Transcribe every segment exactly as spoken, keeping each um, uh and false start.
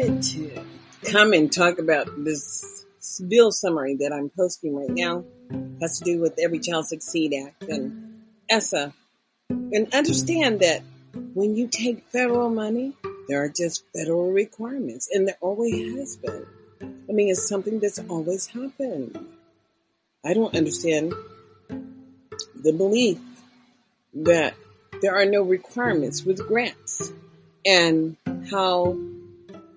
wanted to come and talk about this bill summary that I'm posting right now. It has to do with Every Child Succeed Act and E S S A. And understand that when you take federal money, there are just federal requirements, and there always has been. I mean, it's something that's always happened. I don't understand the belief that there are no requirements with grants and how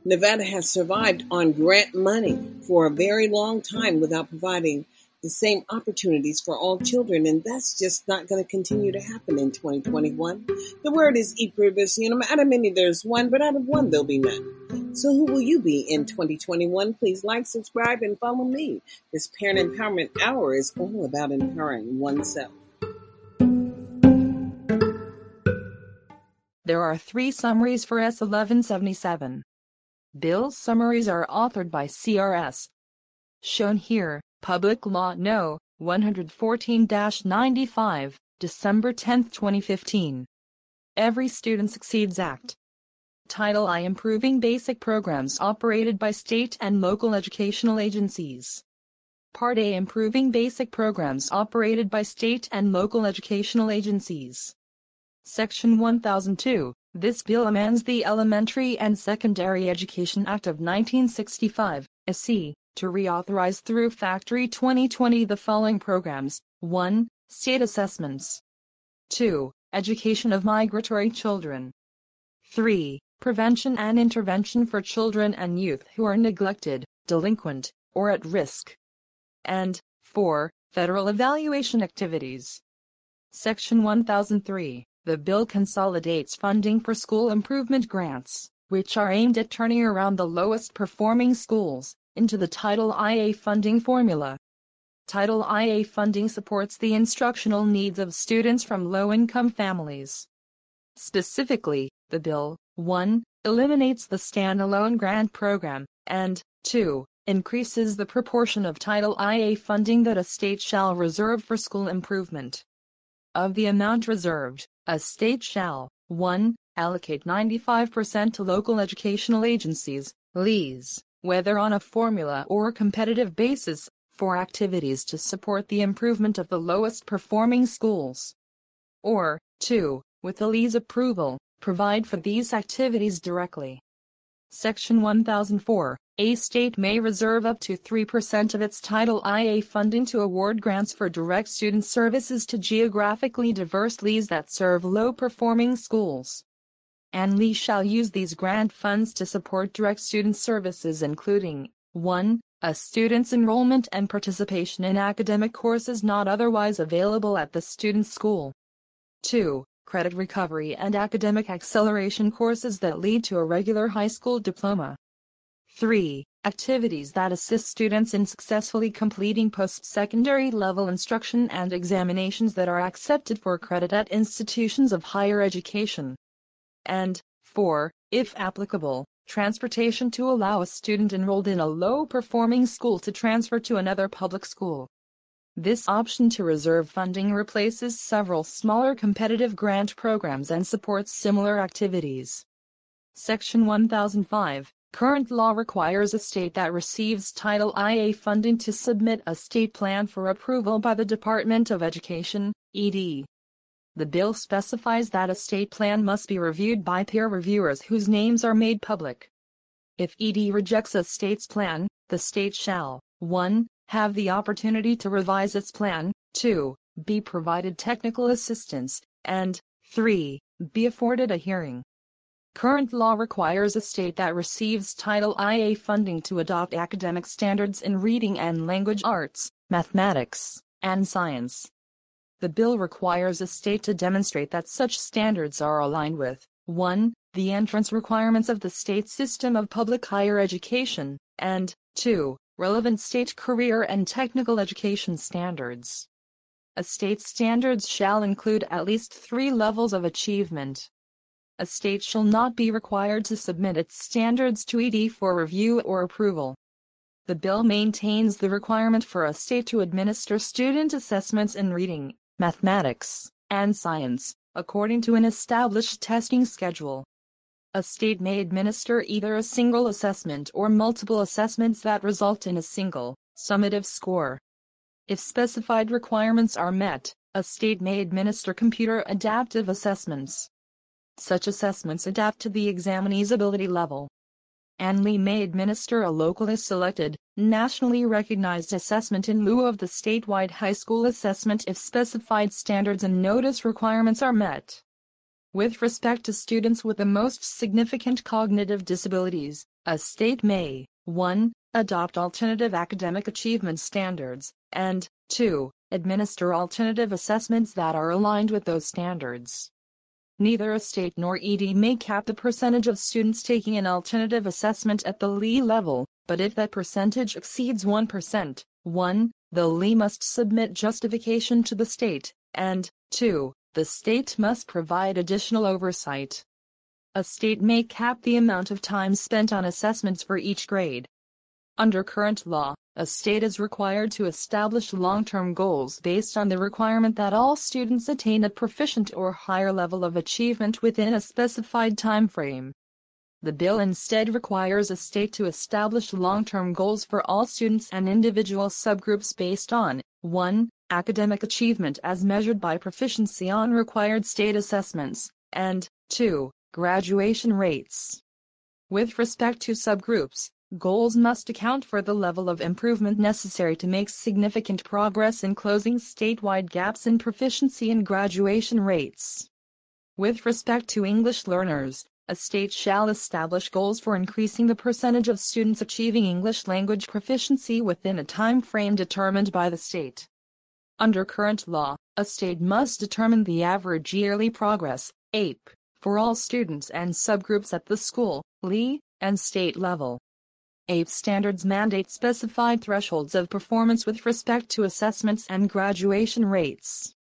Nevada has survived on grant money for a very long time without providing the same opportunities for all children, and that's just not going to continue to happen in twenty twenty-one. The word is e pluribus unum. Out of many there's one, but out of one there'll be none. So who will you be in twenty twenty-one? Please like, subscribe, and follow me. This Parent Empowerment Hour is all about empowering oneself. There are three summaries for S eleven seventy-seven. Bill's summaries are authored by C R S. Shown here. Public Law No. one fourteen dash ninety-five, December tenth, twenty fifteen. Every Student Succeeds Act. Title I. Improving Basic Programs Operated by State and Local Educational Agencies. Part A. Improving Basic Programs Operated by State and Local Educational Agencies. Section one thousand two. This bill amends the Elementary and Secondary Education Act of nineteen sixty-five, S C, to reauthorize through Factory twenty twenty the following programs: one. State assessments. two. Education of migratory children. three. Prevention and intervention for children and youth who are neglected, delinquent, or at risk. And four. Federal evaluation activities. Section one thousand three. The bill consolidates funding for school improvement grants, which are aimed at turning around the lowest performing schools, into the Title I A funding formula. Title I A funding supports the instructional needs of students from low-income families. Specifically, the bill, one. Eliminates the standalone grant program, and, two. Increases the proportion of Title I A funding that a state shall reserve for school improvement. Of the amount reserved, a state shall, one. Allocate ninety-five percent to local educational agencies, L E As, whether on a formula or competitive basis, for activities to support the improvement of the lowest-performing schools. Or, two, with the L E A's approval, provide for these activities directly. Section one thousand four. A state may reserve up to three percent of its Title I A funding to award grants for direct student services to geographically diverse L E As that serve low-performing schools. And L E A shall use these grant funds to support direct student services including, one. A student's enrollment and participation in academic courses not otherwise available at the student's school. two. Credit recovery and academic acceleration courses that lead to a regular high school diploma. three. Activities that assist students in successfully completing post-secondary level instruction and examinations that are accepted for credit at institutions of higher education. And, four, if applicable, transportation to allow a student enrolled in a low-performing school to transfer to another public school. This option to reserve funding replaces several smaller competitive grant programs and supports similar activities. Section one thousand five. Current law requires a state that receives Title I A funding to submit a state plan for approval by the Department of Education, E D. The bill specifies that a state plan must be reviewed by peer reviewers whose names are made public. If E D rejects a state's plan, the state shall, one. Have the opportunity to revise its plan, two. Be provided technical assistance, and three. Be afforded a hearing. Current law requires a state that receives Title I A funding to adopt academic standards in reading and language arts, mathematics, and science. The bill requires a state to demonstrate that such standards are aligned with, one. The entrance requirements of the state system of public higher education, and, two. Relevant state career and technical education standards. A state's standards shall include at least three levels of achievement. A state shall not be required to submit its standards to E D for review or approval. The bill maintains the requirement for a state to administer student assessments in reading, mathematics, and science, according to an established testing schedule. A state may administer either a single assessment or multiple assessments that result in a single, summative score. If specified requirements are met, a state may administer computer adaptive assessments. Such assessments adapt to the examinee's ability level. A N L E may administer a locally selected, nationally recognized assessment in lieu of the statewide high school assessment if specified standards and notice requirements are met. With respect to students with the most significant cognitive disabilities, a state may, one. Adopt alternative academic achievement standards, and, two. Administer alternative assessments that are aligned with those standards. Neither a state nor E D may cap the percentage of students taking an alternative assessment at the L E level, but if that percentage exceeds one percent, one. The L E must submit justification to the state, and, two. The state must provide additional oversight. A state may cap the amount of time spent on assessments for each grade. Under current law, a state is required to establish long-term goals based on the requirement that all students attain a proficient or higher level of achievement within a specified time frame. The bill instead requires a state to establish long-term goals for all students and individual subgroups based on, one. Academic achievement as measured by proficiency on required state assessments, and, two. Graduation rates. With respect to subgroups, goals must account for the level of improvement necessary to make significant progress in closing statewide gaps in proficiency and graduation rates. With respect to English learners, a state shall establish goals for increasing the percentage of students achieving English language proficiency within a time frame determined by the state. Under current law, a state must determine the average yearly progress, A P E, for all students and subgroups at the school, L E, and state level. A P E standards mandate specified thresholds of performance with respect to assessments and graduation rates.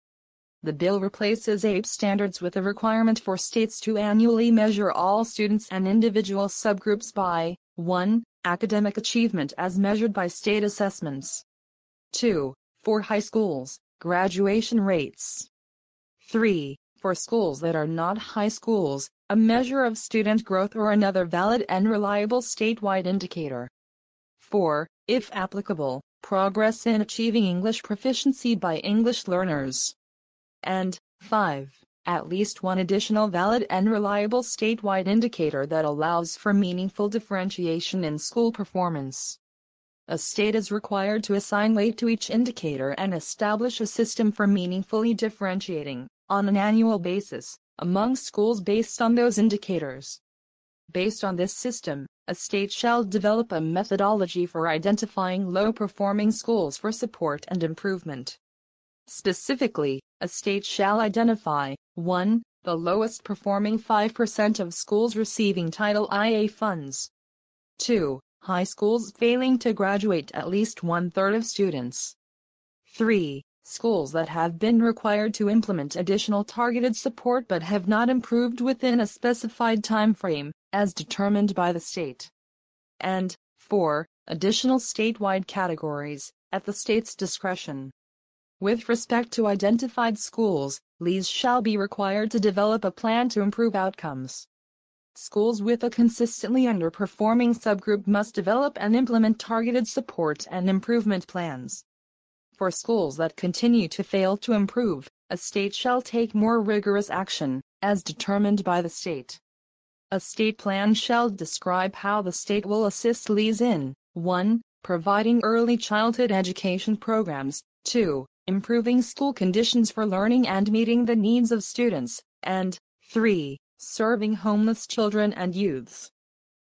The bill replaces A P E standards with a requirement for states to annually measure all students and individual subgroups by, one. Academic achievement as measured by state assessments. two. For high schools, graduation rates. three. For schools that are not high schools, a measure of student growth or another valid and reliable statewide indicator. four. If applicable, progress in achieving English proficiency by English learners. And, five. At least one additional valid and reliable statewide indicator that allows for meaningful differentiation in school performance. A state is required to assign weight to each indicator and establish a system for meaningfully differentiating, on an annual basis, among schools based on those indicators. Based on this system, a state shall develop a methodology for identifying low-performing schools for support and improvement. Specifically, a state shall identify, one. The lowest-performing five percent of schools receiving Title I A funds. two. High schools failing to graduate at least one-third of students. three. Schools that have been required to implement additional targeted support but have not improved within a specified time frame, as determined by the state. And, four. Additional statewide categories, at the state's discretion. With respect to identified schools, L Es shall be required to develop a plan to improve outcomes. Schools with a consistently underperforming subgroup must develop and implement targeted support and improvement plans. For schools that continue to fail to improve, a state shall take more rigorous action, as determined by the state. A state plan shall describe how the state will assist L Es in, one. Providing early childhood education programs, two. Improving school conditions for learning and meeting the needs of students, and, three. Serving homeless children and youths.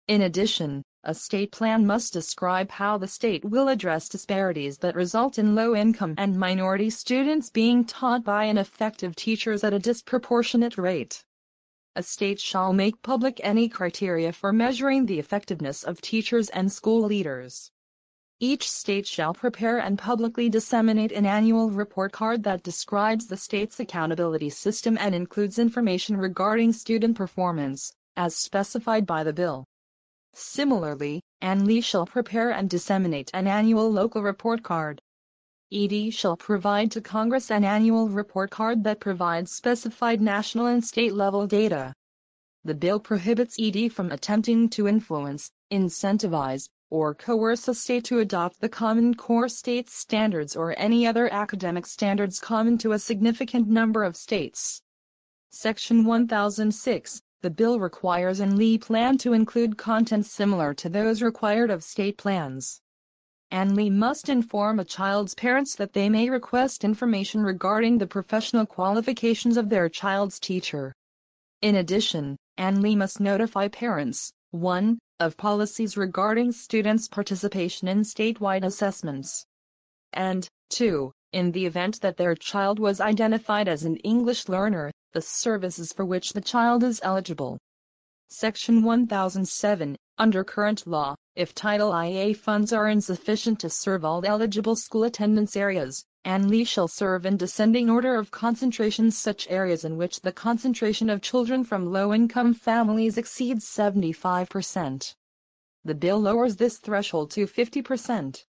In addition, a state plan must describe how the state will address disparities that result in low-income and minority students being taught by ineffective teachers at a disproportionate rate. A state shall make public any criteria for measuring the effectiveness of teachers and school leaders. Each state shall prepare and publicly disseminate an annual report card that describes the state's accountability system and includes information regarding student performance, as specified by the bill. Similarly, A N L E shall prepare and disseminate an annual local report card. E D shall provide to Congress an annual report card that provides specified national and state-level data. the bill prohibits E D from attempting to influence, incentivize, or coerce a state to adopt the Common Core state standards or any other academic standards common to a significant number of states. Section one thousand six. The bill requires an L E plan to include content similar to those required of state plans. An L E must inform a child's parents that they may request information regarding the professional qualifications of their child's teacher. In addition, an L E must notify parents, one. Of policies regarding students' participation in statewide assessments. And, two, in the event that their child was identified as an English learner, the services for which the child is eligible. Section one thousand seven. Under current law, if Title I A funds are insufficient to serve all eligible school attendance areas, an L E shall serve in descending order of concentration such areas in which the concentration of children from low-income families exceeds seventy-five percent. The bill lowers this threshold to fifty percent.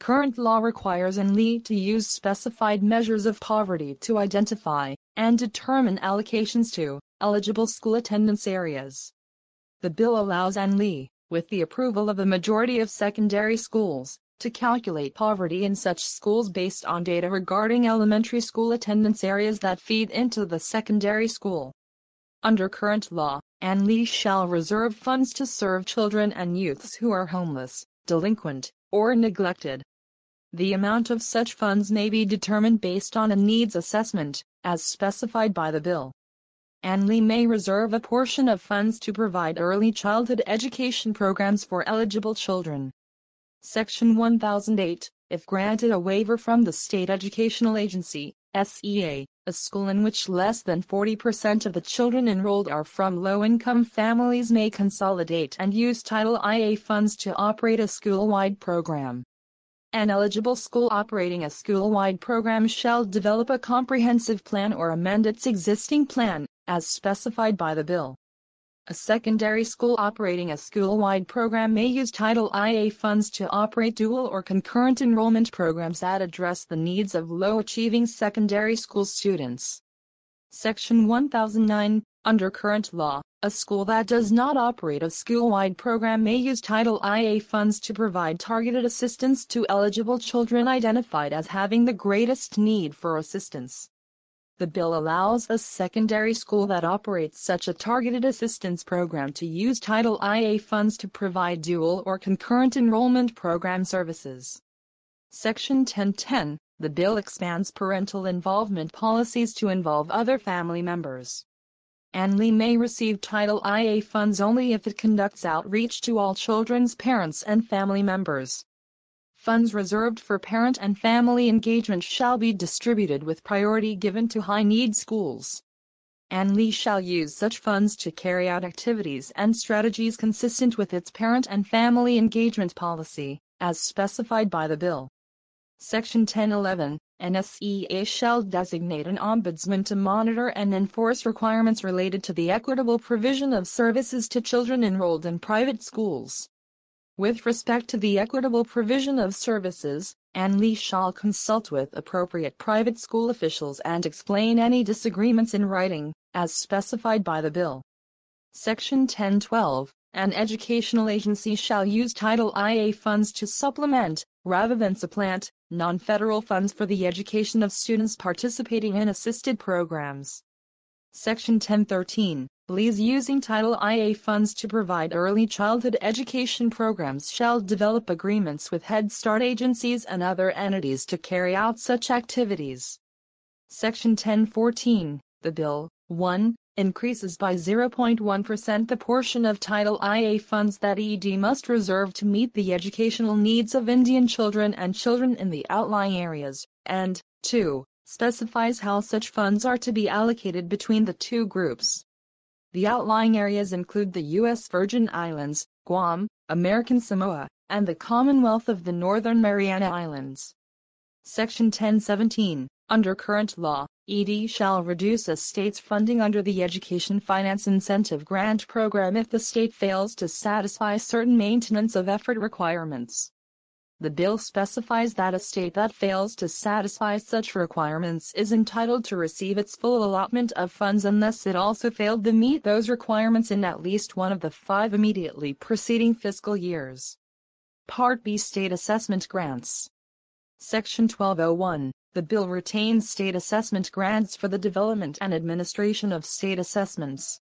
Current law requires an L E to use specified measures of poverty to identify and determine allocations to eligible school attendance areas. The bill allows an L E, with the approval of a majority of secondary schools, to calculate poverty in such schools based on data regarding elementary school attendance areas that feed into the secondary school. Under current law, an L E shall reserve funds to serve children and youths who are homeless, delinquent, or neglected. The amount of such funds may be determined based on a needs assessment, as specified by the bill. An L E may reserve a portion of funds to provide early childhood education programs for eligible children. Section one thousand eight. If granted a waiver from the State Educational Agency, S E A, a school in which less than forty percent of the children enrolled are from low-income families may consolidate and use Title I A funds to operate a school-wide program. An eligible school operating a school-wide program shall develop a comprehensive plan or amend its existing plan, as specified by the bill. A secondary school operating a school-wide program may use Title I A funds to operate dual or concurrent enrollment programs that address the needs of low-achieving secondary school students. Section one thousand nine. Under current law, a school that does not operate a school-wide program may use Title I A funds to provide targeted assistance to eligible children identified as having the greatest need for assistance. The bill allows a secondary school that operates such a targeted assistance program to use Title I A funds to provide dual or concurrent enrollment program services. Section ten ten. The bill expands parental involvement policies to involve other family members. An L E may receive Title I A funds only if it conducts outreach to all children's parents and family members. Funds reserved for parent and family engagement shall be distributed with priority given to high-need schools. An L E shall use such funds to carry out activities and strategies consistent with its parent and family engagement policy, as specified by the bill. Section ten eleven. An S E A shall designate an ombudsman to monitor and enforce requirements related to the equitable provision of services to children enrolled in private schools. With respect to the equitable provision of services, an L E shall consult with appropriate private school officials and explain any disagreements in writing, as specified by the bill. Section ten twelve. An educational agency shall use Title I A funds to supplement, rather than supplant, non-federal funds for the education of students participating in assisted programs. Section ten thirteen. L Es using Title I A funds to provide early childhood education programs shall develop agreements with Head Start agencies and other entities to carry out such activities. Section ten fourteen. The bill, one, increases by zero point one percent the portion of Title I A funds that E D must reserve to meet the educational needs of Indian children and children in the outlying areas, and, two, specifies how such funds are to be allocated between the two groups. The outlying areas include the U S Virgin Islands, Guam, American Samoa, and the Commonwealth of the Northern Mariana Islands. Section ten seventeen. Under current law, E D shall reduce a state's funding under the Education Finance Incentive Grant Program if the state fails to satisfy certain maintenance of effort requirements. The bill specifies that a state that fails to satisfy such requirements is entitled to receive its full allotment of funds unless it also failed to meet those requirements in at least one of the five immediately preceding fiscal years. Part B. State Assessment Grants. Section twelve oh one. The bill retains state assessment grants for the development and administration of state assessments.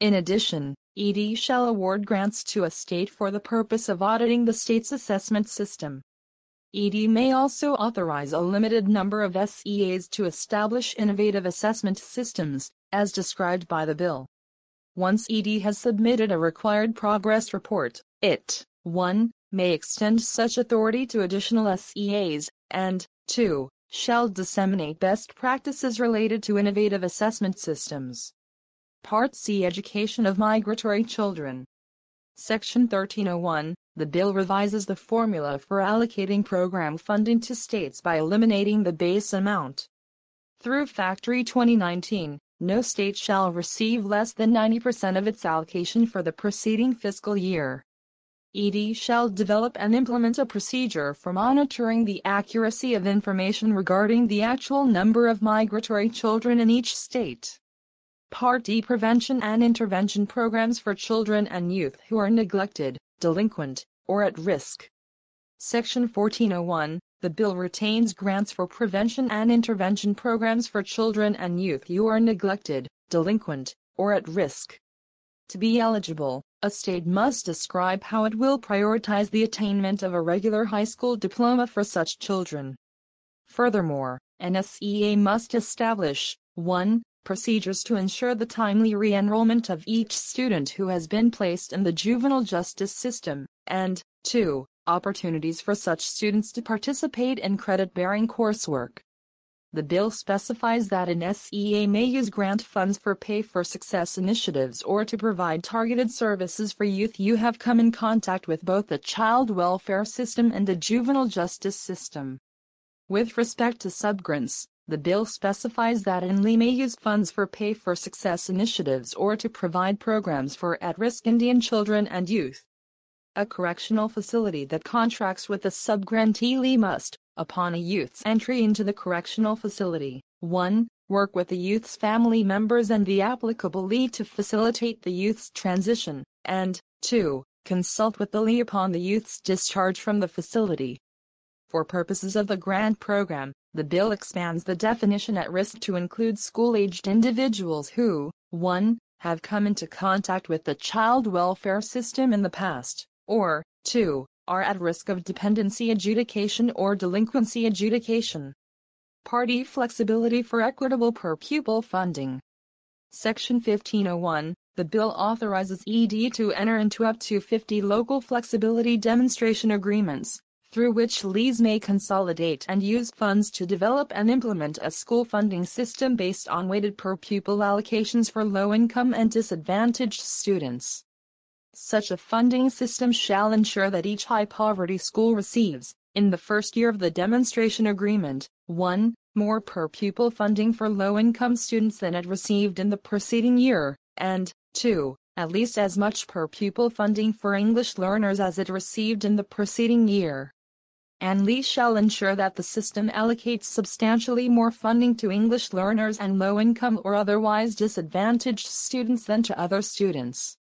In addition, E D shall award grants to a state for the purpose of auditing the state's assessment system. E D may also authorize a limited number of S E As to establish innovative assessment systems, as described by the bill. Once E D has submitted a required progress report, it one may extend such authority to additional S E As, and two shall disseminate best practices related to innovative assessment systems. Part C. Education of Migratory Children. Section thirteen oh one. The bill revises the formula for allocating program funding to states by eliminating the base amount. Through Factory twenty nineteen, no state shall receive less than ninety percent of its allocation for the preceding fiscal year. E D shall develop and implement a procedure for monitoring the accuracy of information regarding the actual number of migratory children in each state. Part D. Prevention and Intervention Programs for Children and Youth Who Are Neglected, Delinquent, or at Risk. Section fourteen oh one. The bill retains grants for prevention and intervention programs for children and youth who are neglected, delinquent, or at risk. To be eligible, a state must describe how it will prioritize the attainment of a regular high school diploma for such children. Furthermore, an S E A must establish one procedures to ensure the timely re-enrollment of each student who has been placed in the juvenile justice system, and two opportunities for such students to participate in credit-bearing coursework. The bill specifies that an S E A may use grant funds for pay-for-success initiatives or to provide targeted services for youth who have come in contact with both the child welfare system and the juvenile justice system. With respect to subgrants, the bill specifies that I N L E may use funds for pay-for-success initiatives or to provide programs for at-risk Indian children and youth. A correctional facility that contracts with a subgrantee must, upon a youth's entry into the correctional facility, one Work with the youth's family members and the applicable L E to facilitate the youth's transition, and two Consult with the L E upon the youth's discharge from the facility. For purposes of the grant program, the bill expands the definition at risk to include school-aged individuals who, one have come into contact with the child welfare system in the past, or two are at risk of dependency adjudication or delinquency adjudication. Part E. Flexibility for equitable per-pupil funding. Section fifteen oh one. The bill authorizes E D to enter into up to fifty local flexibility demonstration agreements, through which L Es may consolidate and use funds to develop and implement a school funding system based on weighted per-pupil allocations for low-income and disadvantaged students. Such a funding system shall ensure that each high-poverty school receives, in the first year of the demonstration agreement, one more per-pupil funding for low-income students than it received in the preceding year, and two at least as much per-pupil funding for English learners as it received in the preceding year. I N L E shall ensure that the system allocates substantially more funding to English learners and low-income or otherwise disadvantaged students than to other students.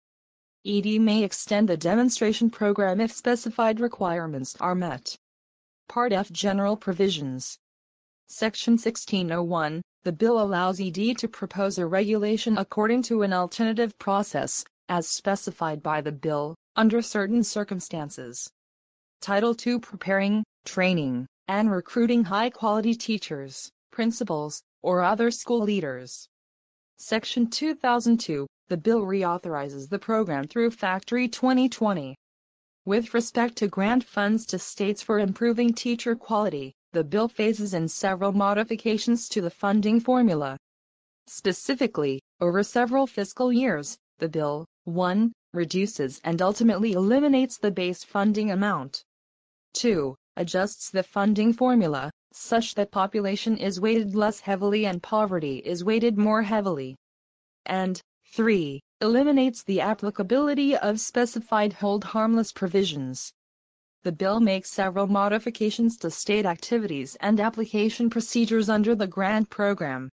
E D may extend the demonstration program if specified requirements are met. Part F. General Provisions. Section sixteen oh one. The bill allows E D to propose a regulation according to an alternative process, as specified by the bill, under certain circumstances. Title two. Preparing, training, and recruiting high-quality teachers, principals, or other school leaders. Section two thousand two. The bill reauthorizes the program through Factory twenty twenty. With respect to grant funds to states for improving teacher quality, the bill phases in several modifications to the funding formula. Specifically, over several fiscal years, the bill, one reduces and ultimately eliminates the base funding amount. two Adjusts the funding formula, such that population is weighted less heavily and poverty is weighted more heavily. And three Eliminates the applicability of specified hold harmless provisions. The bill makes several modifications to state activities and application procedures under the grant program.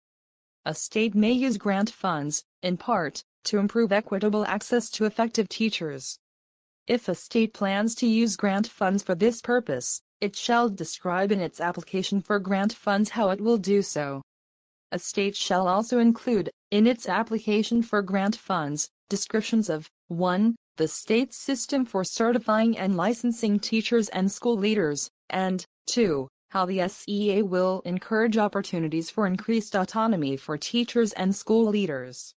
A state may use grant funds, in part, to improve equitable access to effective teachers. If a state plans to use grant funds for this purpose, it shall describe in its application for grant funds how it will do so. A state shall also include, in its application for grant funds, descriptions of, one The state's system for certifying and licensing teachers and school leaders, and, two how the S E A will encourage opportunities for increased autonomy for teachers and school leaders.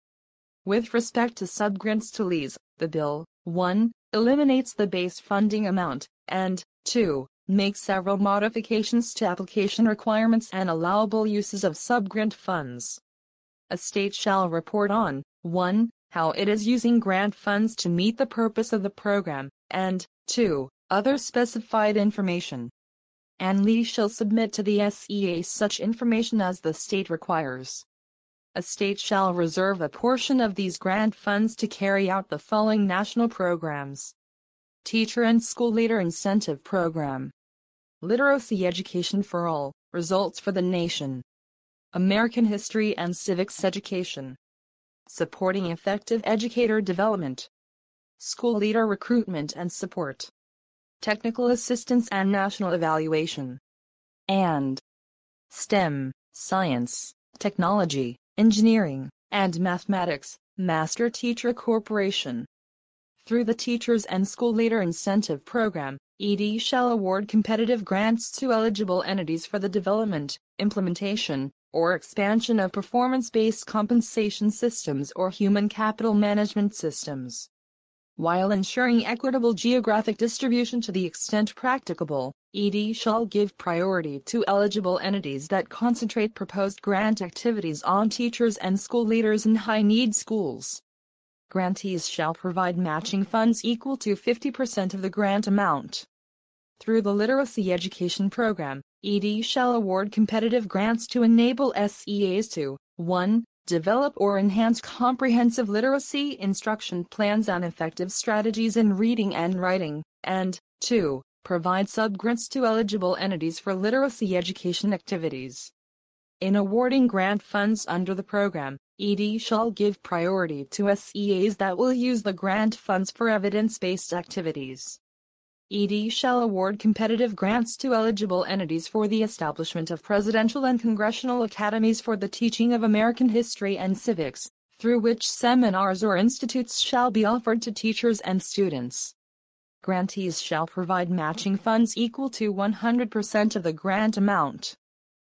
With respect to subgrants to L E As, the bill, one eliminates the base funding amount, and, two makes several modifications to application requirements and allowable uses of subgrant funds. A state shall report on, one how it is using grant funds to meet the purpose of the program, and, two other specified information. An L E A shall submit to the S E A such information as the state requires. A state shall reserve a portion of these grant funds to carry out the following national programs: Teacher and School Leader Incentive Program, Literacy Education for All, Results for the Nation, American History and Civics Education, Supporting Effective Educator Development, School Leader Recruitment and Support, Technical Assistance and National Evaluation, and STEM, Science, Technology, Engineering, and Mathematics, Master Teacher Corporation. Through the Teachers and School Leader Incentive Program, E D shall award competitive grants to eligible entities for the development, implementation, or expansion of performance-based compensation systems or human capital management systems. While ensuring equitable geographic distribution to the extent practicable, E D shall give priority to eligible entities that concentrate proposed grant activities on teachers and school leaders in high-need schools. Grantees shall provide matching funds equal to fifty percent of the grant amount. Through the Literacy Education Program, E D shall award competitive grants to enable S E As to, one develop or enhance comprehensive literacy instruction plans and effective strategies in reading and writing, and, two provide subgrants to eligible entities for literacy education activities. In awarding grant funds under the program, E D shall give priority to S E As that will use the grant funds for evidence-based activities. E D shall award competitive grants to eligible entities for the establishment of presidential and congressional academies for the teaching of American history and civics, through which seminars or institutes shall be offered to teachers and students. Grantees shall provide matching funds equal to one hundred percent of the grant amount.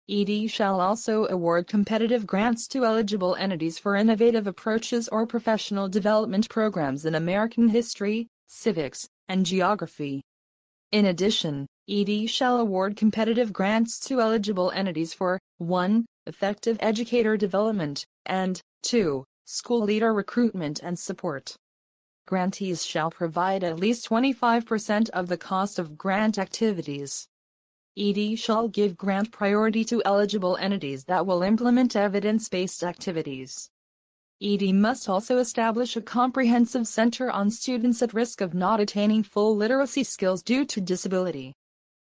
E D shall also award competitive grants to eligible entities for innovative approaches or professional development programs in American history, civics, and geography. In addition, E D shall award competitive grants to eligible entities for, one effective educator development, and, two school leader recruitment and support. Grantees shall provide at least twenty-five percent of the cost of grant activities. E D shall give grant priority to eligible entities that will implement evidence-based activities. E D must also establish a comprehensive center on students at risk of not attaining full literacy skills due to disability.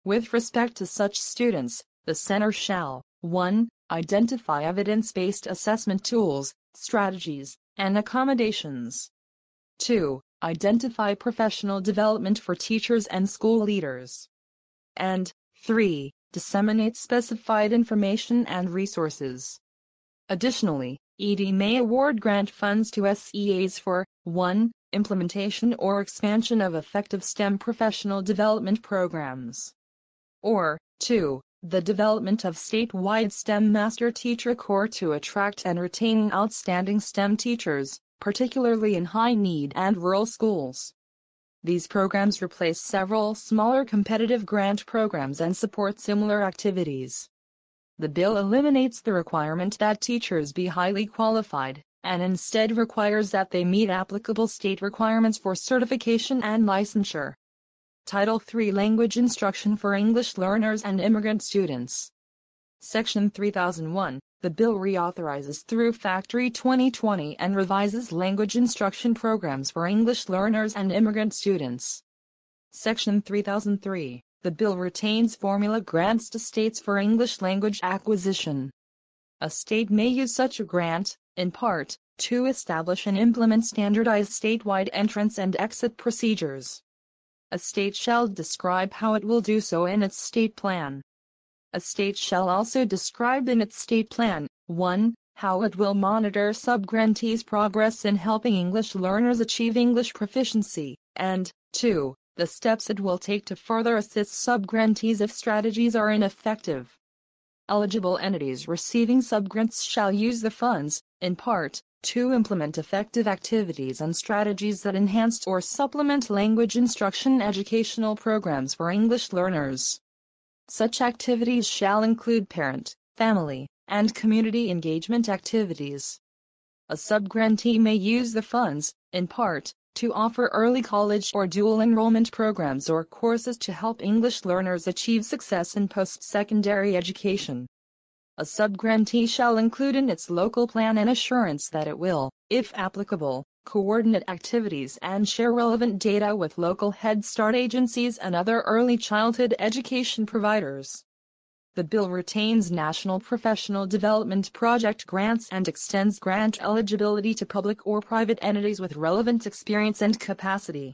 With respect to such students, the center shall, one identify evidence-based assessment tools, strategies, and accommodations. two Identify professional development for teachers and school leaders. And, three disseminate specified information and resources. Additionally, E D may award grant funds to S E As for, one implementation or expansion of effective STEM professional development programs, or, two the development of statewide STEM master teacher corps to attract and retain outstanding STEM teachers, particularly in high-need and rural schools. These programs replace several smaller competitive grant programs and support similar activities. The bill eliminates the requirement that teachers be highly qualified, and instead requires that they meet applicable state requirements for certification and licensure. Title three Language Instruction for English Learners and Immigrant Students. Section three thousand one, the bill reauthorizes through Factory twenty twenty and revises language instruction programs for English learners and immigrant students. Section three thousand three, the bill retains formula grants to states for English language acquisition. A state may use such a grant, in part, to establish and implement standardized statewide entrance and exit procedures. A state shall describe how it will do so in its state plan. A state shall also describe in its state plan, one How it will monitor subgrantees' progress in helping English learners achieve English proficiency, and, two the steps it will take to further assist subgrantees if strategies are ineffective. Eligible entities receiving subgrants shall use the funds, in part, to implement effective activities and strategies that enhance or supplement language instruction educational programs for English learners. Such activities shall include parent, family, and community engagement activities. A subgrantee may use the funds, in part, to offer early college or dual enrollment programs or courses to help English learners achieve success in post-secondary education. A subgrantee shall include in its local plan an assurance that it will, if applicable, coordinate activities and share relevant data with local Head Start agencies and other early childhood education providers. The bill retains national professional development project grants and extends grant eligibility to public or private entities with relevant experience and capacity.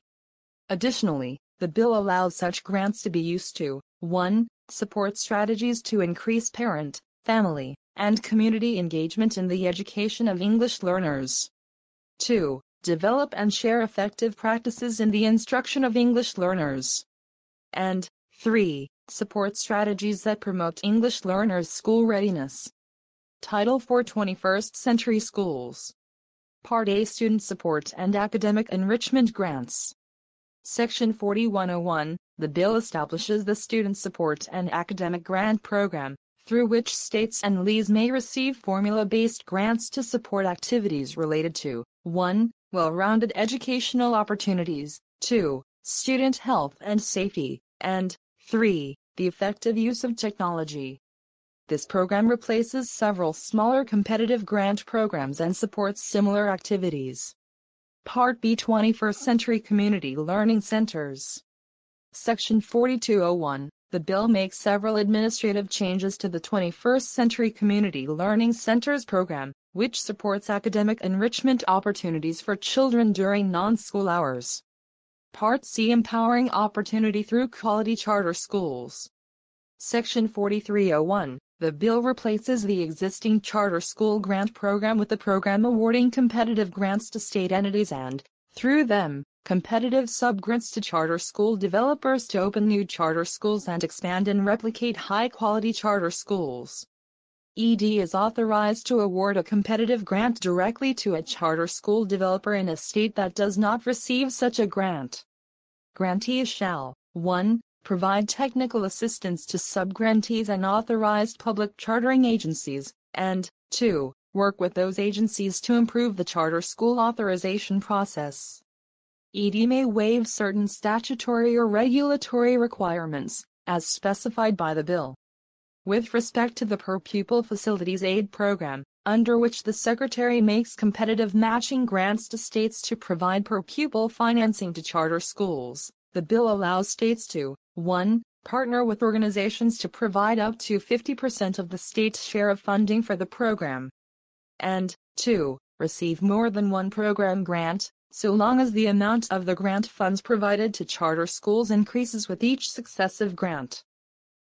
Additionally, the bill allows such grants to be used to, one Support strategies to increase parent, family, and community engagement in the education of English learners. two Develop and share effective practices in the instruction of English learners. And three Support strategies that promote English learners' school readiness. Title for twenty-first Century Schools. Part A, Student Support and Academic Enrichment Grants. Section forty-one oh one, the bill establishes the Student Support and Academic Grant Program, through which states and leases may receive formula-based grants to support activities related to, one well-rounded educational opportunities, two student health and safety, and three the effective use of technology. This program replaces several smaller competitive grant programs and supports similar activities. Part B, twenty-first Century Community Learning Centers. Section forty-two oh one, the bill makes several administrative changes to the twenty-first Century Community Learning Centers program, which supports academic enrichment opportunities for children during non-school hours. Part C, Empowering Opportunity Through Quality Charter Schools. Section forty-three oh one, the bill replaces the existing charter school grant program with a program awarding competitive grants to state entities and, through them, competitive subgrants to charter school developers to open new charter schools and expand and replicate high-quality charter schools. E D is authorized to award a competitive grant directly to a charter school developer in a state that does not receive such a grant. Grantees shall, one provide technical assistance to subgrantees and authorized public chartering agencies, and, two work with those agencies to improve the charter school authorization process. E D may waive certain statutory or regulatory requirements, as specified by the bill. With respect to the per-pupil facilities aid program, under which the Secretary makes competitive matching grants to states to provide per-pupil financing to charter schools, the bill allows states to, one partner with organizations to provide up to fifty percent of the state's share of funding for the program, and, two receive more than one program grant, so long as the amount of the grant funds provided to charter schools increases with each successive grant.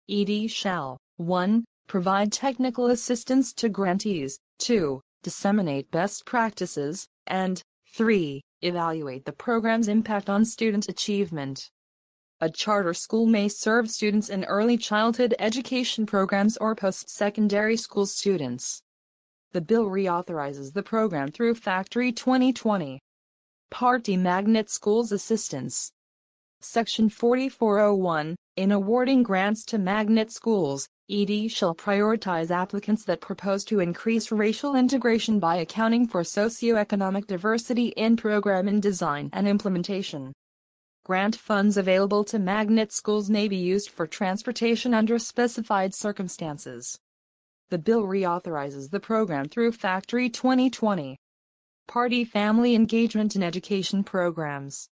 E D shall, one provide technical assistance to grantees, two disseminate best practices, and three evaluate the program's impact on student achievement. A charter school may serve students in early childhood education programs or post-secondary school students. The bill reauthorizes the program through Factory twenty twenty. Part D, Magnet Schools Assistance. Section forty-four oh one, in awarding grants to magnet schools, E D shall prioritize applicants that propose to increase racial integration by accounting for socioeconomic diversity in program and design and implementation. Grant funds available to magnet schools may be used for transportation under specified circumstances. The bill reauthorizes the program through Factory twenty twenty. Part E, Family Engagement in Education Programs.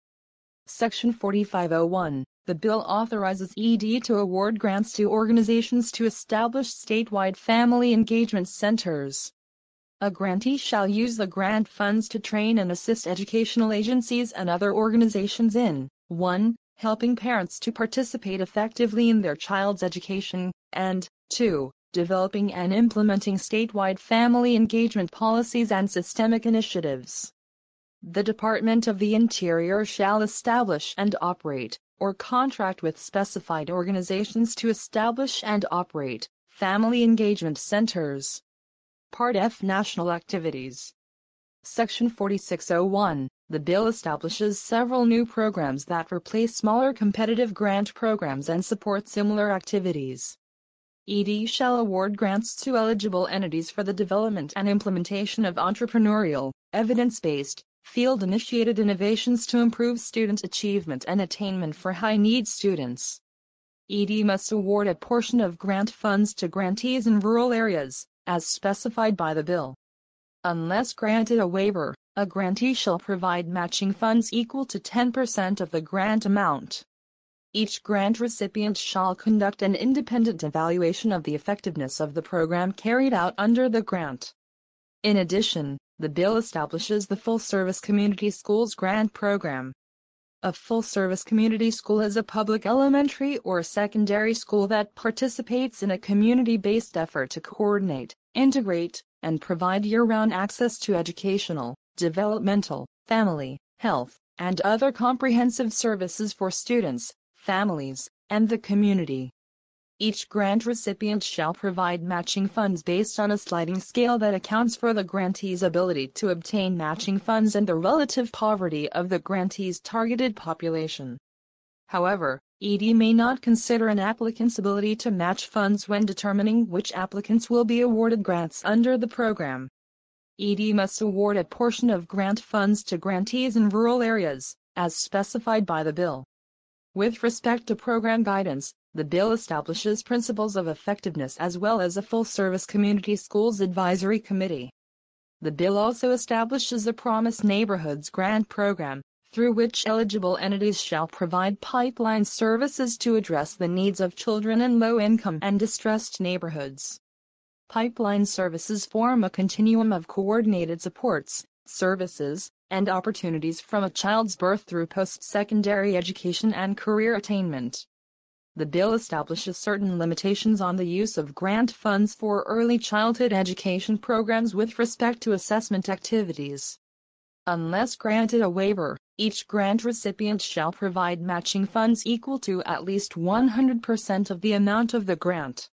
Section forty-five oh one, the bill authorizes E D to award grants to organizations to establish statewide family engagement centers. A grantee shall use the grant funds to train and assist educational agencies and other organizations in, one. Helping parents to participate effectively in their child's education, and, two. Developing and implementing statewide family engagement policies and systemic initiatives. The Department of the Interior shall establish and operate, or contract with specified organizations to establish and operate, family engagement centers. Part F. National Activities. Section forty-six oh one. The bill establishes several new programs that replace smaller competitive grant programs and support similar activities. E D shall award grants to eligible entities for the development and implementation of entrepreneurial, evidence-based, field-initiated innovations to improve student achievement and attainment for high-need students. E D must award a portion of grant funds to grantees in rural areas, as specified by the bill. Unless granted a waiver, a grantee shall provide matching funds equal to ten percent of the grant amount. Each grant recipient shall conduct an independent evaluation of the effectiveness of the program carried out under the grant. In addition, the bill establishes the Full-Service Community Schools Grant Program. A full-service community school is a public elementary or secondary school that participates in a community-based effort to coordinate, integrate, and provide year-round access to educational, developmental, family, health, and other comprehensive services for students, families, and the community. Each grant recipient shall provide matching funds based on a sliding scale that accounts for the grantee's ability to obtain matching funds and the relative poverty of the grantee's targeted population. However, E D may not consider an applicant's ability to match funds when determining which applicants will be awarded grants under the program. E D must award a portion of grant funds to grantees in rural areas, as specified by the bill. With respect to program guidance, the bill establishes principles of effectiveness as well as a full-service community schools advisory committee. The bill also establishes the Promise Neighborhoods Grant Program, through which eligible entities shall provide pipeline services to address the needs of children in low-income and distressed neighborhoods. Pipeline services form a continuum of coordinated supports, services, and opportunities from a child's birth through post-secondary education and career attainment. The bill establishes certain limitations on the use of grant funds for early childhood education programs with respect to assessment activities. Unless granted a waiver, each grant recipient shall provide matching funds equal to at least one hundred percent of the amount of the grant.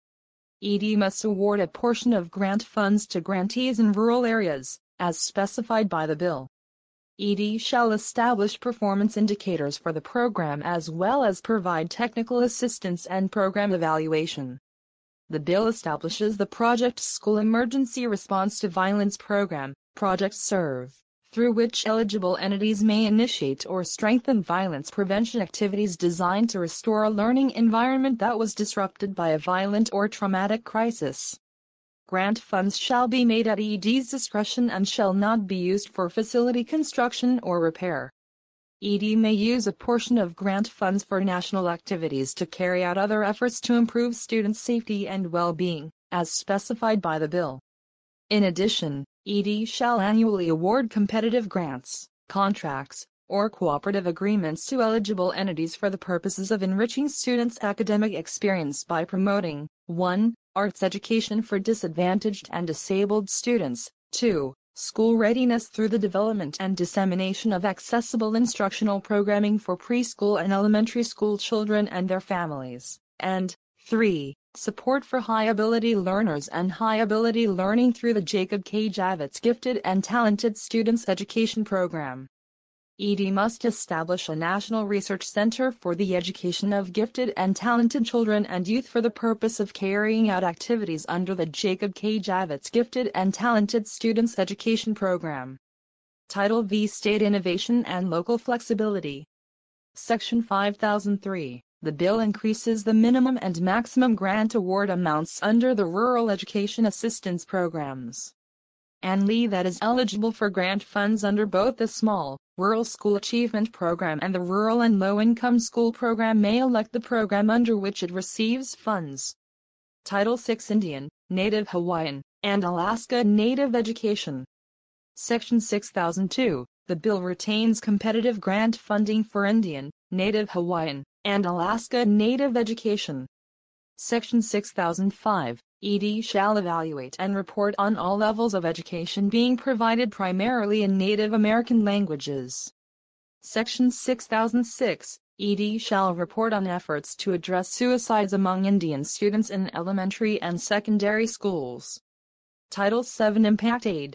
E D must award a portion of grant funds to grantees in rural areas, as specified by the bill. E D shall establish performance indicators for the program as well as provide technical assistance and program evaluation. The bill establishes the Project School Emergency Response to Violence Program, Project SERVE, through which eligible entities may initiate or strengthen violence prevention activities designed to restore a learning environment that was disrupted by a violent or traumatic crisis. Grant funds shall be made at E D's discretion and shall not be used for facility construction or repair. E D may use a portion of grant funds for national activities to carry out other efforts to improve student safety and well-being, as specified by the bill. In addition, E D shall annually award competitive grants, contracts, or cooperative agreements to eligible entities for the purposes of enriching students' academic experience by promoting, one. Arts education for disadvantaged and disabled students, two. School readiness through the development and dissemination of accessible instructional programming for preschool and elementary school children and their families, and three. Support for high-ability learners and high-ability learning through the Jacob K. Javits Gifted and Talented Students Education Program. E D must establish a national research center for the education of gifted and talented children and youth for the purpose of carrying out activities under the Jacob K. Javits Gifted and Talented Students Education Program. Title five. State Innovation and Local Flexibility. Section five thousand three. The bill increases the minimum and maximum grant award amounts under the Rural Education Assistance Programs. and L E that is eligible for grant funds under both the Small, Rural School Achievement Program and the Rural and Low-Income School Program may elect the program under which it receives funds. Title six Indian, Native Hawaiian, and Alaska Native Education. Section six thousand two, the bill retains competitive grant funding for Indian, Native Hawaiian, and Alaska Native Education. Section six thousand five, E D shall evaluate and report on all levels of education being provided primarily in Native American languages. Section six thousand six, E D shall report on efforts to address suicides among Indian students in elementary and secondary schools. Title seven Impact Aid.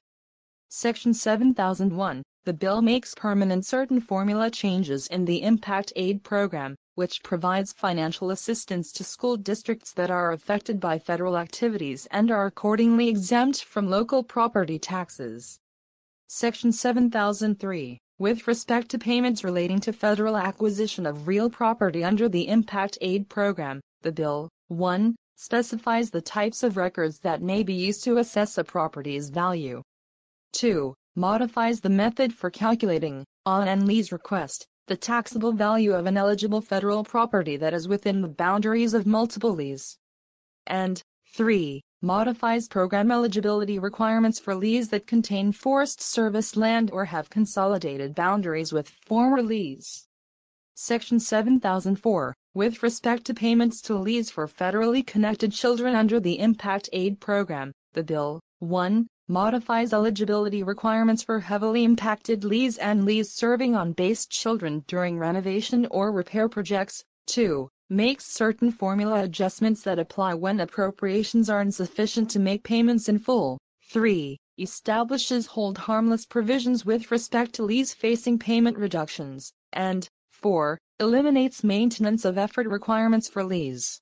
Section seven thousand one, the bill makes permanent certain formula changes in the Impact Aid program, which provides financial assistance to school districts that are affected by federal activities and are accordingly exempt from local property taxes. Section seven thousand three, with respect to payments relating to federal acquisition of real property under the Impact Aid program, the bill, one, specifies the types of records that may be used to assess a property's value. two, modifies the method for calculating, on an L E's request, the taxable value of an eligible federal property that is within the boundaries of multiple L Es. And three, modifies program eligibility requirements for L Es that contain Forest Service land or have consolidated boundaries with former L Es. Section seven thousand four, with respect to payments to L Es for federally connected children under the Impact Aid program, the bill, one, modifies eligibility requirements for heavily impacted L Es and L Es serving on base children during renovation or repair projects. two. Makes certain formula adjustments that apply when appropriations are insufficient to make payments in full. three. Establishes hold harmless provisions with respect to L Es facing payment reductions. And four. Eliminates maintenance of effort requirements for L Es.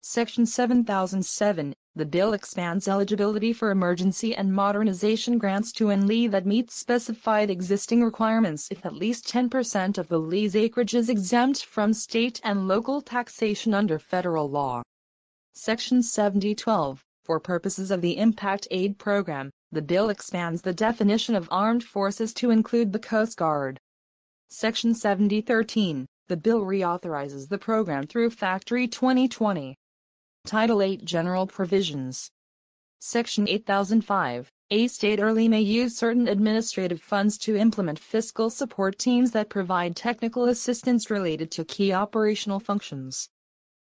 Section seven thousand seven. The bill expands eligibility for emergency and modernization grants to an L E that meets specified existing requirements if at least ten percent of the L E's acreage is exempt from state and local taxation under federal law. Section seven thousand twelve, for purposes of the Impact Aid program, the bill expands the definition of armed forces to include the Coast Guard. Section seven thousand thirteen, the bill reauthorizes the program through Factory twenty twenty. Title eight General Provisions. Section eight thousand five, a state or L E may use certain administrative funds to implement fiscal support teams that provide technical assistance related to key operational functions.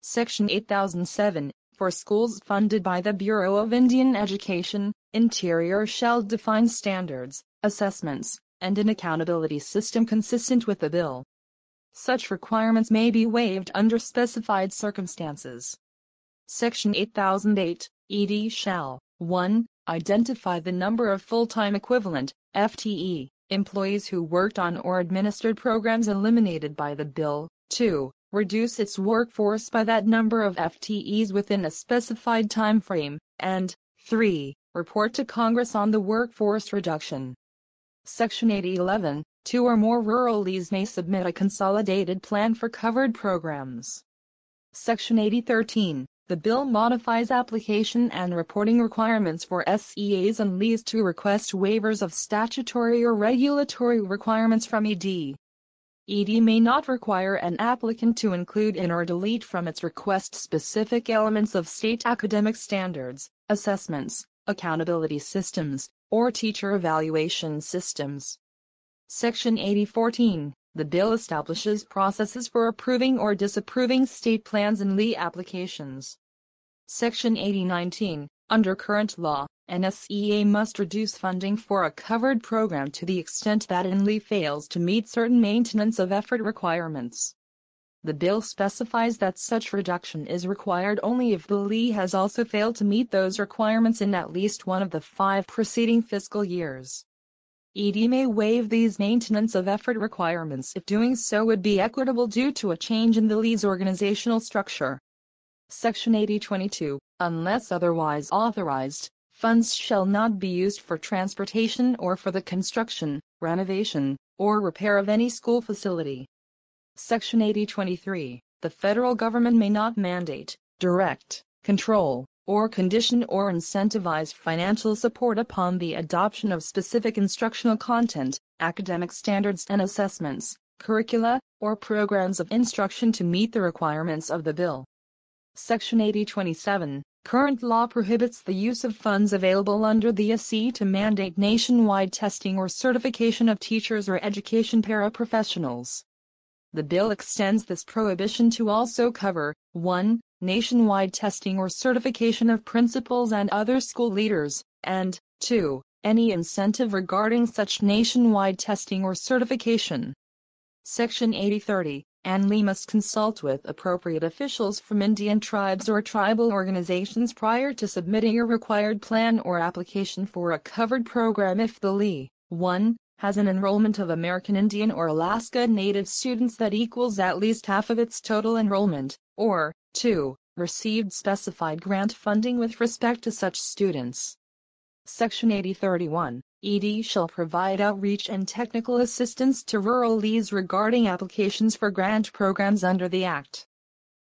Section eight thousand seven, for schools funded by the Bureau of Indian Education, Interior shall define standards, assessments, and an accountability system consistent with the bill. Such requirements may be waived under specified circumstances. Section eight thousand eight, E D shall, one, identify the number of full-time equivalent, F T E, employees who worked on or administered programs eliminated by the bill, two, reduce its workforce by that number of F T Es within a specified time frame, and three, report to Congress on the workforce reduction. Section eight thousand eleven, two or more rural L Es may submit a consolidated plan for covered programs. Section eight thousand thirteen. The bill modifies application and reporting requirements for S E As and L Es to request waivers of statutory or regulatory requirements from E D. E D may not require an applicant to include in or delete from its request specific elements of state academic standards, assessments, accountability systems, or teacher evaluation systems. Section eight thousand fourteen. The bill establishes processes for approving or disapproving state plans and L E applications. Section eight thousand nineteen, under current law, an S E A must reduce funding for a covered program to the extent that an L E fails to meet certain maintenance of effort requirements. The bill specifies that such reduction is required only if the L E has also failed to meet those requirements in at least one of the five preceding fiscal years. E D may waive these maintenance of effort requirements if doing so would be equitable due to a change in the L E's organizational structure. Section eight thousand twenty-two, unless otherwise authorized, funds shall not be used for transportation or for the construction, renovation, or repair of any school facility. Section eight thousand twenty-three, the federal government may not mandate, direct, control, or condition or incentivize financial support upon the adoption of specific instructional content, academic standards and assessments, curricula, or programs of instruction to meet the requirements of the bill. Section eighty twenty-seven. Current law prohibits the use of funds available under the A C to mandate nationwide testing or certification of teachers or education paraprofessionals. The bill extends this prohibition to also cover, one. Nationwide testing or certification of principals and other school leaders, and, two. Any incentive regarding such nationwide testing or certification. Section eighty thirty. A N L E must consult with appropriate officials from Indian tribes or tribal organizations prior to submitting a required plan or application for a covered program if the L E, one. Has an enrollment of American Indian or Alaska Native students that equals at least half of its total enrollment, or, two. Received specified grant funding with respect to such students. Section eighty thirty-one. E D shall provide outreach and technical assistance to rural L Es regarding applications for grant programs under the Act.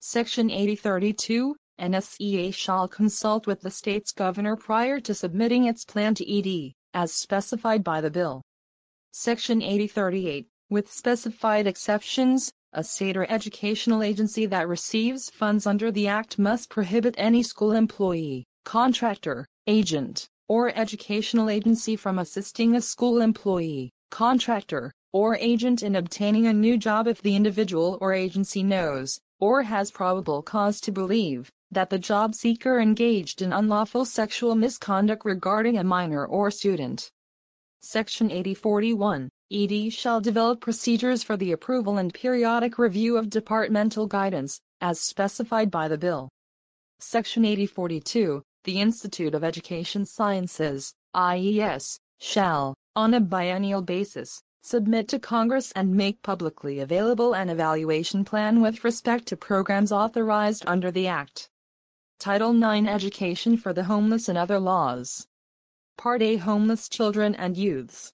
Section eighty thirty-two. N S E A shall consult with the state's governor prior to submitting its plan to E D, as specified by the bill. Section eighty thirty-eight. With specified exceptions, a state or educational agency that receives funds under the Act must prohibit any school employee, contractor, agent, or educational agency from assisting a school employee, contractor, or agent in obtaining a new job if the individual or agency knows, or has probable cause to believe, that the job seeker engaged in unlawful sexual misconduct regarding a minor or student. Section eighty forty-one, E D shall develop procedures for the approval and periodic review of departmental guidance, as specified by the bill. Section eighty forty-two, the Institute of Education Sciences, I E S, shall, on a biennial basis, submit to Congress and make publicly available an evaluation plan with respect to programs authorized under the Act. Title nine Education for the Homeless and Other Laws. Part A. Homeless Children and Youths.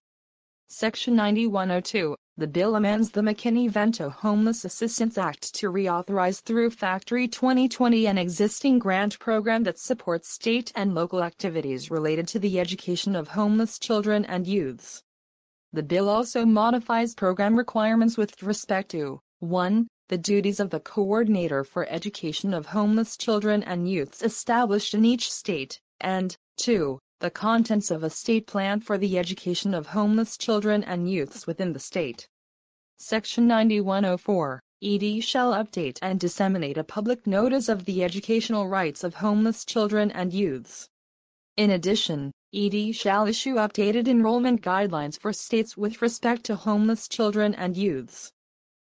Section ninety-one oh two, the bill amends the McKinney-Vento Homeless Assistance Act to reauthorize through Factory twenty twenty an existing grant program that supports state and local activities related to the education of homeless children and youths. The bill also modifies program requirements with respect to, one. The duties of the Coordinator for Education of Homeless Children and Youths established in each state, and, two. The contents of a state plan for the education of homeless children and youths within the state. Section ninety-one oh four, E D shall update and disseminate a public notice of the educational rights of homeless children and youths. In addition, E D shall issue updated enrollment guidelines for states with respect to homeless children and youths.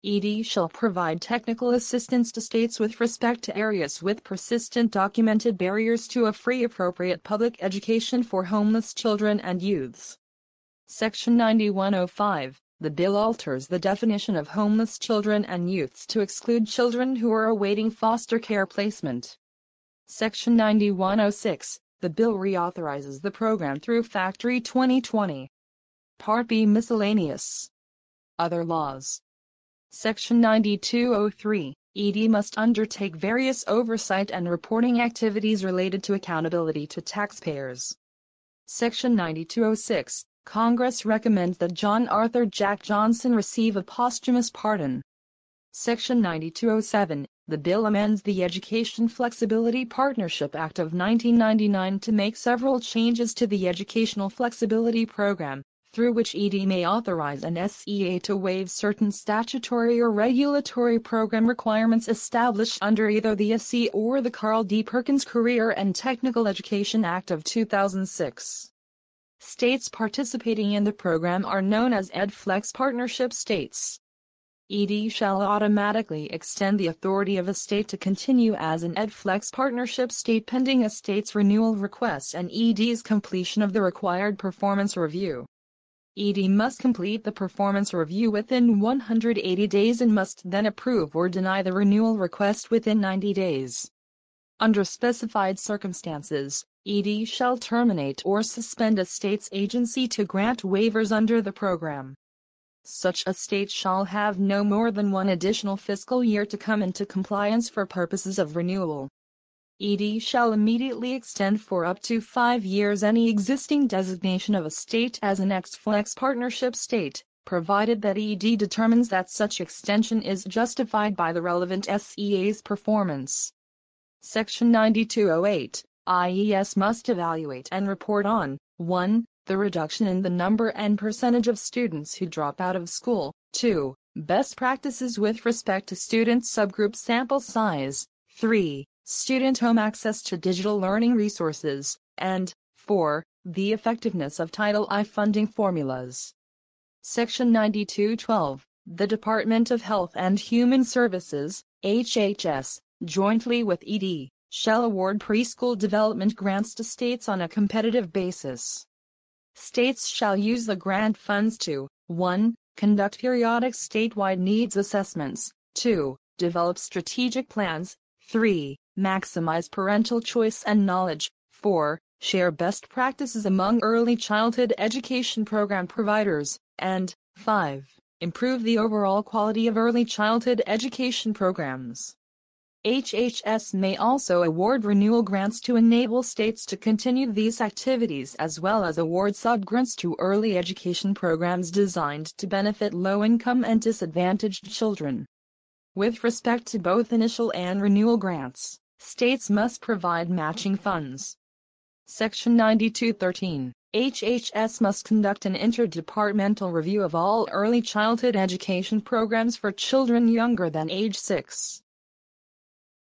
E D shall provide technical assistance to states with respect to areas with persistent documented barriers to a free appropriate public education for homeless children and youths. Section ninety-one oh five, the bill alters the definition of homeless children and youths to exclude children who are awaiting foster care placement. Section ninety-one oh six, the bill reauthorizes the program through Factory twenty twenty. Part B. Miscellaneous. Other laws. Section ninety-two oh three, E D must undertake various oversight and reporting activities related to accountability to taxpayers. Section ninety-two oh six, Congress recommends that John Arthur Jack Johnson receive a posthumous pardon. Section ninety-two oh seven, the bill amends the Education Flexibility Partnership Act of nineteen ninety-nine to make several changes to the Educational Flexibility Program, through which E D may authorize an S E A to waive certain statutory or regulatory program requirements established under either the A C or the Carl D. Perkins Career and Technical Education Act of two thousand six. States participating in the program are known as EdFlex partnership states. E D shall automatically extend the authority of a state to continue as an EdFlex partnership state pending a state's renewal request and E D's completion of the required performance review. E D must complete the performance review within one hundred eighty days and must then approve or deny the renewal request within ninety days. Under specified circumstances, E D shall terminate or suspend a state's agency to grant waivers under the program. Such a state shall have no more than one additional fiscal year to come into compliance for purposes of renewal. E D shall immediately extend for up to five years any existing designation of a state as an ex-flex partnership state, provided that E D determines that such extension is justified by the relevant S E A's performance. Section ninety-two oh eight, I E S must evaluate and report on, one. The reduction in the number and percentage of students who drop out of school, two. Best practices with respect to student subgroup sample size, three. Student home access to digital learning resources, and four. The effectiveness of Title I funding formulas. Section ninety-two twelve, the Department of Health and Human Services, H H S, jointly with E D, shall award preschool development grants to states on a competitive basis. States shall use the grant funds to, one. Conduct periodic statewide needs assessments, two. Develop strategic plans, three. Maximize parental choice and knowledge, four. Share best practices among early childhood education program providers, and five. Improve the overall quality of early childhood education programs. H H S may also award renewal grants to enable states to continue these activities, as well as award subgrants to early education programs designed to benefit low-income and disadvantaged children. With respect to both initial and renewal grants, states must provide matching funds. Section ninety-two thirteen, H H S must conduct an interdepartmental review of all early childhood education programs for children younger than age six.